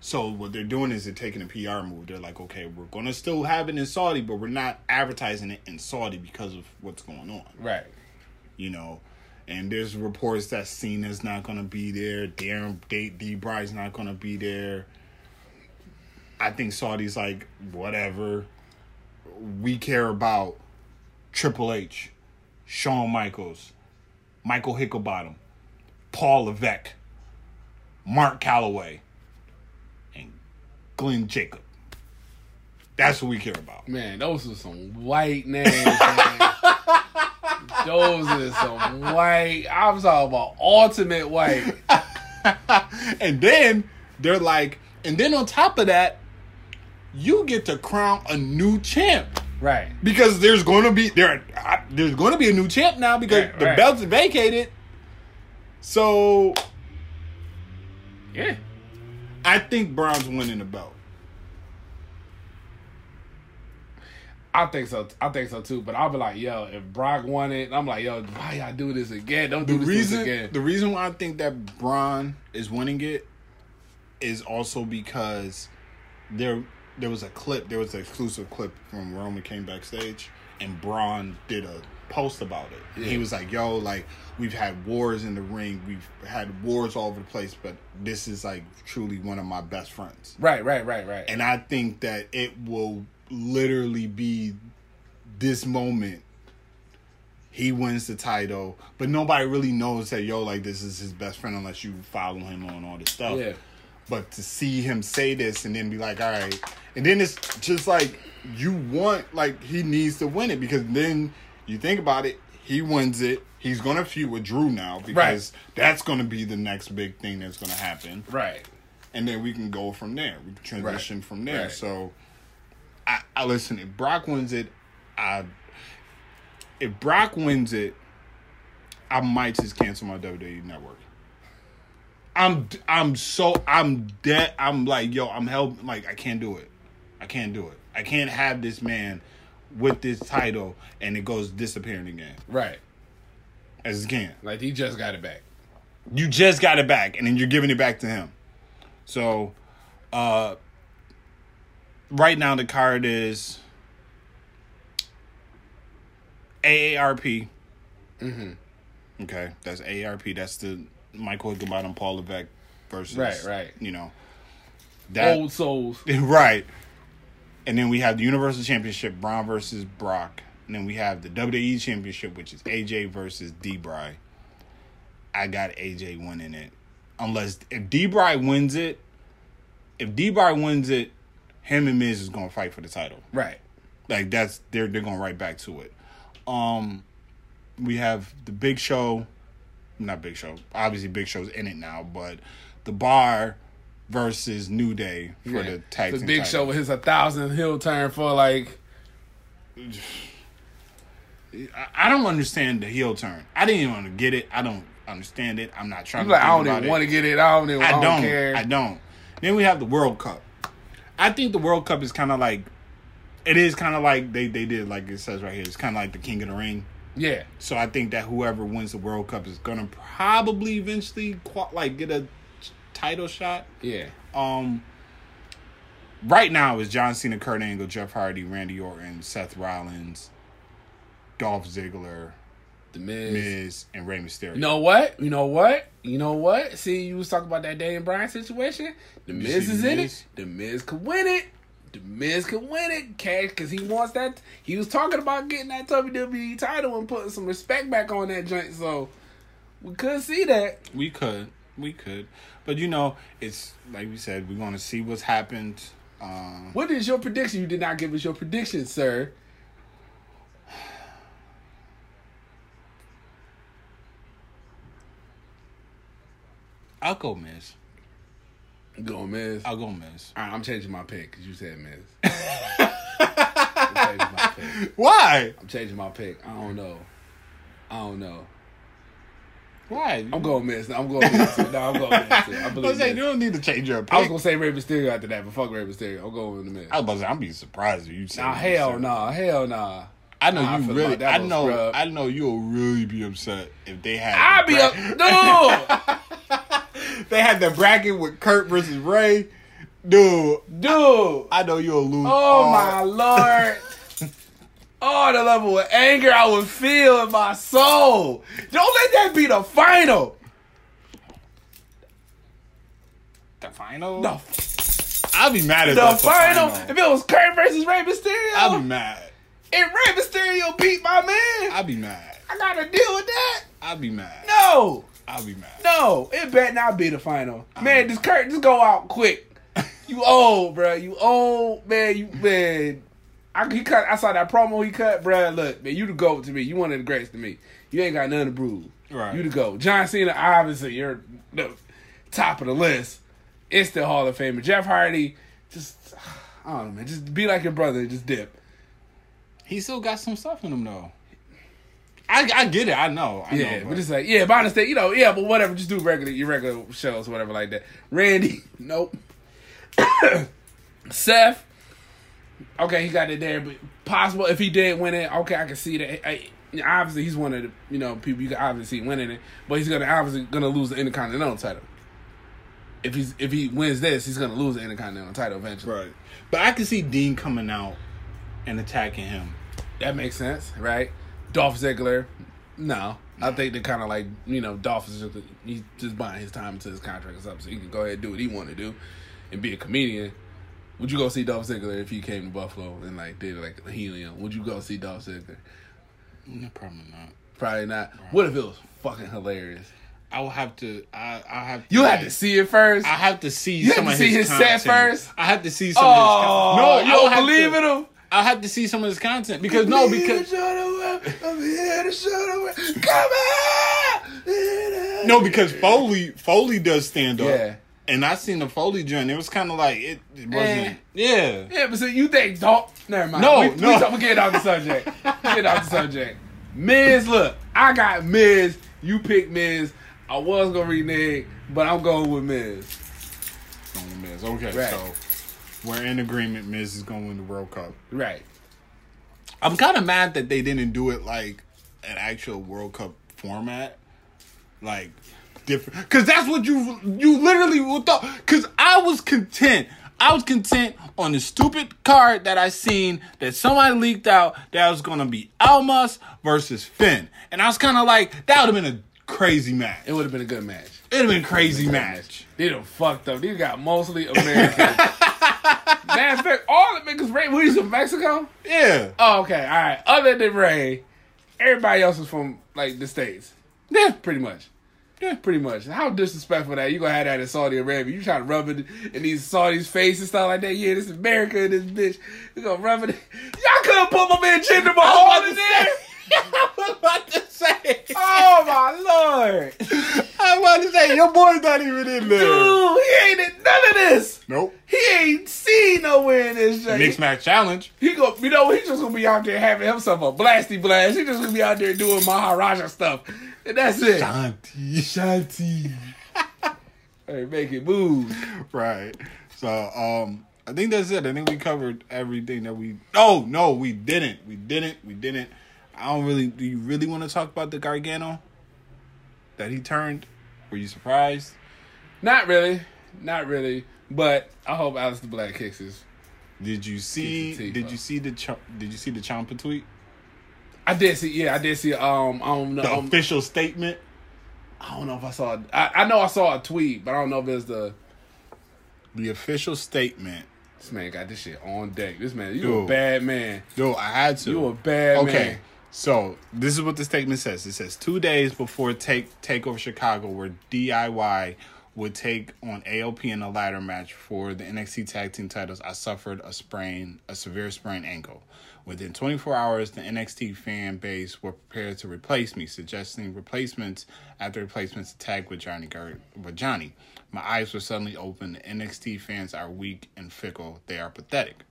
So what they're doing is they're taking a PR move. They're like, okay, we're going to still have it in Saudi, but we're not advertising it in Saudi because of what's going on. Right. You know, and there's reports that Cena's not going to be there. Dee Bry's not going to be there. I think Saudi's like, whatever. We care about Triple H, Shawn Michaels, Michael Hickelbottom, Paul Levesque, Mark Calloway, and Glenn Jacob. That's what we care about. Man, those are some white names, man. Those are some white. I'm talking about ultimate white. And then they're like, and then on top of that, you get to crown a new champ. Right. Because there's going to be a new champ now because the belt's vacated. So yeah. I think Braun's winning the belt. I think so too, but I'll be like, yo, if Brock won it, I'm like, yo, why y'all do this again? Don't do this again. The reason why I think that Braun is winning it is also because there was a clip, there was an exclusive clip from Roman came backstage and Braun did a post about it. Yeah. He was like, yo, like, we've had wars in the ring. We've had wars all over the place, but this is like truly one of my best friends. Right. And I think that it will literally be this moment. He wins the title, but nobody really knows that, yo, like, this is his best friend unless you follow him on all this stuff. Yeah. But to see him say this and then be like, all right. And then it's just like, you want, like, he needs to win it because then you think about it, he wins it. He's going to feud with Drew now because that's going to be the next big thing that's going to happen. Right. And then we can go from there. We can transition from there. Right. So, I listen, if Brock wins it, I might just cancel my WWE network. I'm dead. I'm like, yo, I'm helping. Like, I can't do it. I can't have this man with this title and it goes disappearing again. Right. As it can. Like, he just got it back. You just got it back and then you're giving it back to him. So, right now the card is AARP. Mm-hmm. Okay. That's AARP. That's the Michael Hickenbottom, Paul Levesque versus, you know, that, old souls. Right. And then we have the Universal Championship, Braun versus Brock. And then we have the WWE Championship, which is AJ versus D-Bry. I got AJ winning it. Unless, if D-Bry wins it, him and Miz is going to fight for the title. Right. Like, that's, they're going right back to it. We have the Big Show, not Big Show, obviously Big Show's in it now, but The Bar versus New Day for the tag team. The Big Show with his 1,000 heel turn for like... I don't understand the heel turn. I didn't even want to get it. I don't understand it. I'm not trying to think about it. I don't even want to get it. I don't care. I don't. Then we have the World Cup. I think the World Cup is kind of like... It is kind of like they did, like it says right here. It's kind of like the King of the Ring. Yeah. So I think that whoever wins the World Cup is going to probably eventually get a title shot. Yeah. Right now is John Cena, Kurt Angle, Jeff Hardy, Randy Orton, Seth Rollins, Dolph Ziggler, The Miz, and Rey Mysterio. You know what? See, you was talking about that Daniel Bryan situation. The Miz is in it. The Miz could win it. The Miz can win it, Cash, because he wants that. He was talking about getting that WWE title and putting some respect back on that joint, so we could see that. We could. But, you know, it's, like we said, we're going to see what's happened. What is your prediction? You did not give us your prediction, sir. I'll go Miz. Go Miz. I'll go Miz. All right, I'm changing my pick because you said Miz. I'm changing my pick. Why? I'm changing my pick. I don't know. Why? I'm going Miz. I'm going Miz. You don't need to change your pick. I was going to say Rey Mysterio after that, but fuck Rey Mysterio. I'm going with the Miz. I was about to say, I'm be surprised if you say Hell nah. I know you'll really be upset if they had... I'll be upset. No! They had the bracket with Kurt versus Ray. Dude. I know you'll lose. Oh, my Lord. Oh, the level of anger I would feel in my soul. Don't let that be the final. The final? No. I'd be mad at that. The final. If it was Kurt versus Ray Mysterio. I'd be mad. If Ray Mysterio beat my man. I'd be mad. I got to deal with that. I'd be mad. No. I'll be mad. No, it better not be the final. Man, this Kurt just go out quick. You old, bro. You old, man. I saw that promo he cut, bro. Look, man, you the GOAT to me. You one of the greats to me. You ain't got nothing to prove. Right. You the GOAT. John Cena, obviously, you're the top of the list. It's the Hall of Famer. Jeff Hardy, just, I don't know, man. Just be like your brother and just dip. He still got some stuff in him, though. I get it. I know. But it's like, by mistake, but whatever. Just do your regular shows, whatever like that. Randy, nope. Seth, okay, he got it there, but possible if he did win it, okay, I can see that. Obviously, he's one of the people you can obviously winning it, but he's gonna lose the Intercontinental title. If he wins this, he's gonna lose the Intercontinental title eventually. Right. But I can see Dean coming out and attacking him. That makes sense, right? Dolph Ziggler, no. I think they're kind of like, Dolph is just, he's just buying his time until his contract is up, so he can go ahead and do what he want to do and be a comedian. Would you go see Dolph Ziggler if he came to Buffalo and did helium? Would you go see Dolph Ziggler? No, probably not. Right. What if it was fucking hilarious? I will have to. I have. To, you have to see it first. I have to see. You some have to of see his set first. I have to see some. Oh, of his you don't believe in him. I have to see some of his content because I'm here to show the world. Come on! No, because Foley does stand up. Yeah. And I seen the Foley joint. It was kind of like it wasn't. Yeah. Yeah, but so you think never mind. No, we get off the subject. Miz, look, I got Miz. You pick Miz. I was gonna renege, but I'm going with Miz. Okay, right. So. We're in agreement. Miz is going to win the World Cup. Right. I'm kind of mad that they didn't do it like an actual World Cup format. Like, different. Because that's what you literally would thought. Because I was content on the stupid card that I seen that somebody leaked out that was going to be Almas versus Finn. And I was kind of like, that would have been a crazy match. It would have been a good match. It would have been a crazy match. They done fucked up. They got mostly Americans. Matter of fact, all the niggas Ray, who's from Mexico? Yeah. Oh, okay. All right. Other than Ray, everybody else is from like the States. Yeah, pretty much. Yeah, pretty much. How disrespectful that you gonna have that in Saudi Arabia? You trying to rub it in these Saudis' face and stuff like that? Yeah, this is America and this bitch. You gonna rub it? Y'all couldn't put my man Jinder Mahal in there. I was about to say. Oh my lord! I was about to say your boy's not even in there. Dude, he ain't in none of this. Nope. He ain't seen nowhere in this shit. Mixed match challenge. He go, you know, he just gonna be out there having himself a blasty blast. He just gonna be out there doing Maharaja stuff, and that's it. Shanti, Shanti. Hey, make it move. Right. So, I think that's it. I think we covered everything that we. Oh no, we didn't. We didn't. I don't really... Do you really want to talk about the Gargano that he turned? Were you surprised? Not really. But I hope Aleister Black kicks his... Did you see the Ciampa tweet? I did see. The official statement. I don't know if I saw. I know I saw a tweet, but I don't know if it's the official statement. This man got this shit on deck. This man, you a bad man. Dude, I had to. You a bad man. Okay. So, this is what the statement says. It says, 2 days before TakeOver Chicago, where DIY would take on AOP in a ladder match for the NXT Tag Team titles, I suffered a severe sprained ankle. Within 24 hours, the NXT fan base were prepared to replace me, suggesting replacements after replacements attacked with Johnny. My eyes were suddenly open. The NXT fans are weak and fickle. They are pathetic.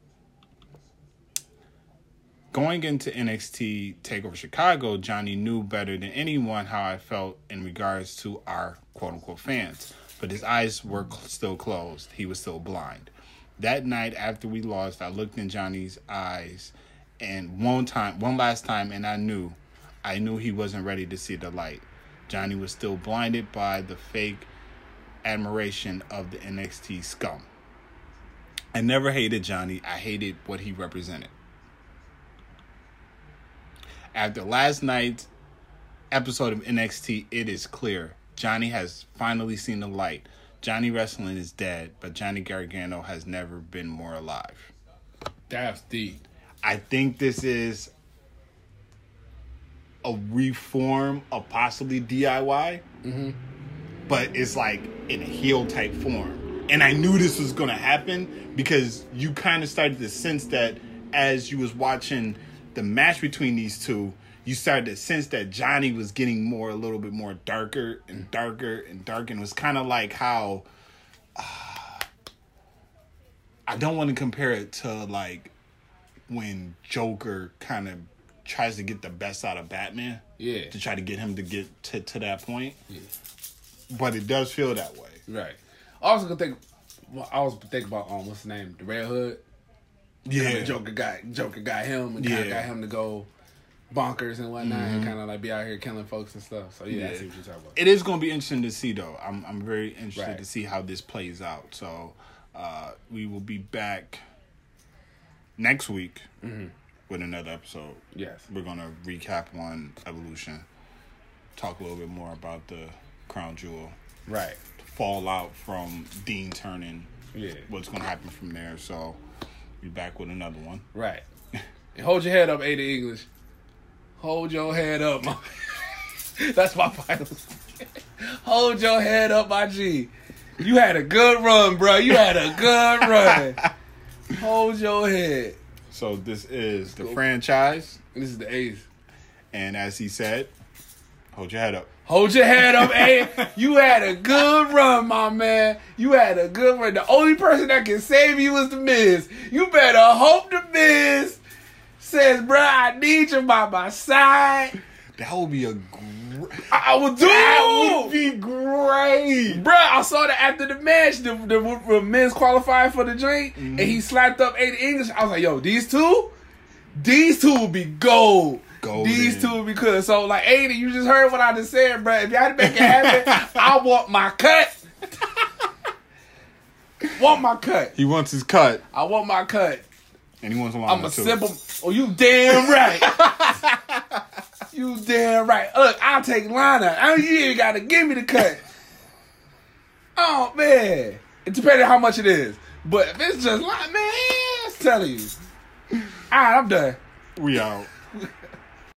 Going into NXT TakeOver Chicago, Johnny knew better than anyone how I felt in regards to our quote-unquote fans, but his eyes were still closed. He was still blind. That night after we lost, I looked in Johnny's eyes and one last time, and I knew he wasn't ready to see the light. Johnny was still blinded by the fake admiration of the NXT scum. I never hated Johnny. I hated what he represented. After last night's episode of NXT, it is clear. Johnny has finally seen the light. Johnny Wrestling is dead, but Johnny Gargano has never been more alive. That's deep. I think this is a reform of possibly DIY, but it's like in a heel type form. And I knew this was going to happen because you kind of started to sense that as you was watching the match between these two, you started to sense that Johnny was getting a little bit more darker. And it was kind of like how, I don't want to compare it to like when Joker kind of tries to get the best out of Batman. Yeah. To try to get him to get to that point. Yeah. But it does feel that way. Right. I was thinking about, what's his name? The Red Hood. Yeah, Joker got him and kind of got him to go bonkers and whatnot, and kind of like be out here killing folks and stuff. So yeah, I see what you're talking about. It is going to be interesting to see though. I'm very interested to see how this plays out. So we will be back next week with another episode. Yes, we're going to recap on Evolution, talk a little bit more about the Crown Jewel, right? Fallout from Dean turning. Yeah, what's going to happen from there? So. Back with another one. Right. And hold your head up, Ada English. Hold your head up. That's my final. Hold your head up, my G. You had a good run, bro. Hold your head. So this is the franchise. This is the eighth. And as he said, hold your head up. Hold your head up, Abe. You had a good run, my man. You had a good run. The only person that can save you is The Miz. You better hope The Miz says, bruh, I need you by my side. That would be a great... That would be great. Bruh, I saw that after the match. The Miz qualified for the drink, and he slapped up Aiden English. I was like, yo, these two would be gold. Golden. These two would be good. So, like, Aiden, you just heard what I just said, bro. If y'all had to make it happen, I want my cut. He wants his cut. I want my cut. And he wants a long one, too. I'm a simple... Oh, you damn right. Look, I'll take Lana. You ain't got to give me the cut. Oh, man. It depends on how much it is. But if it's just like, man, I'm telling you. All right, I'm done. We out.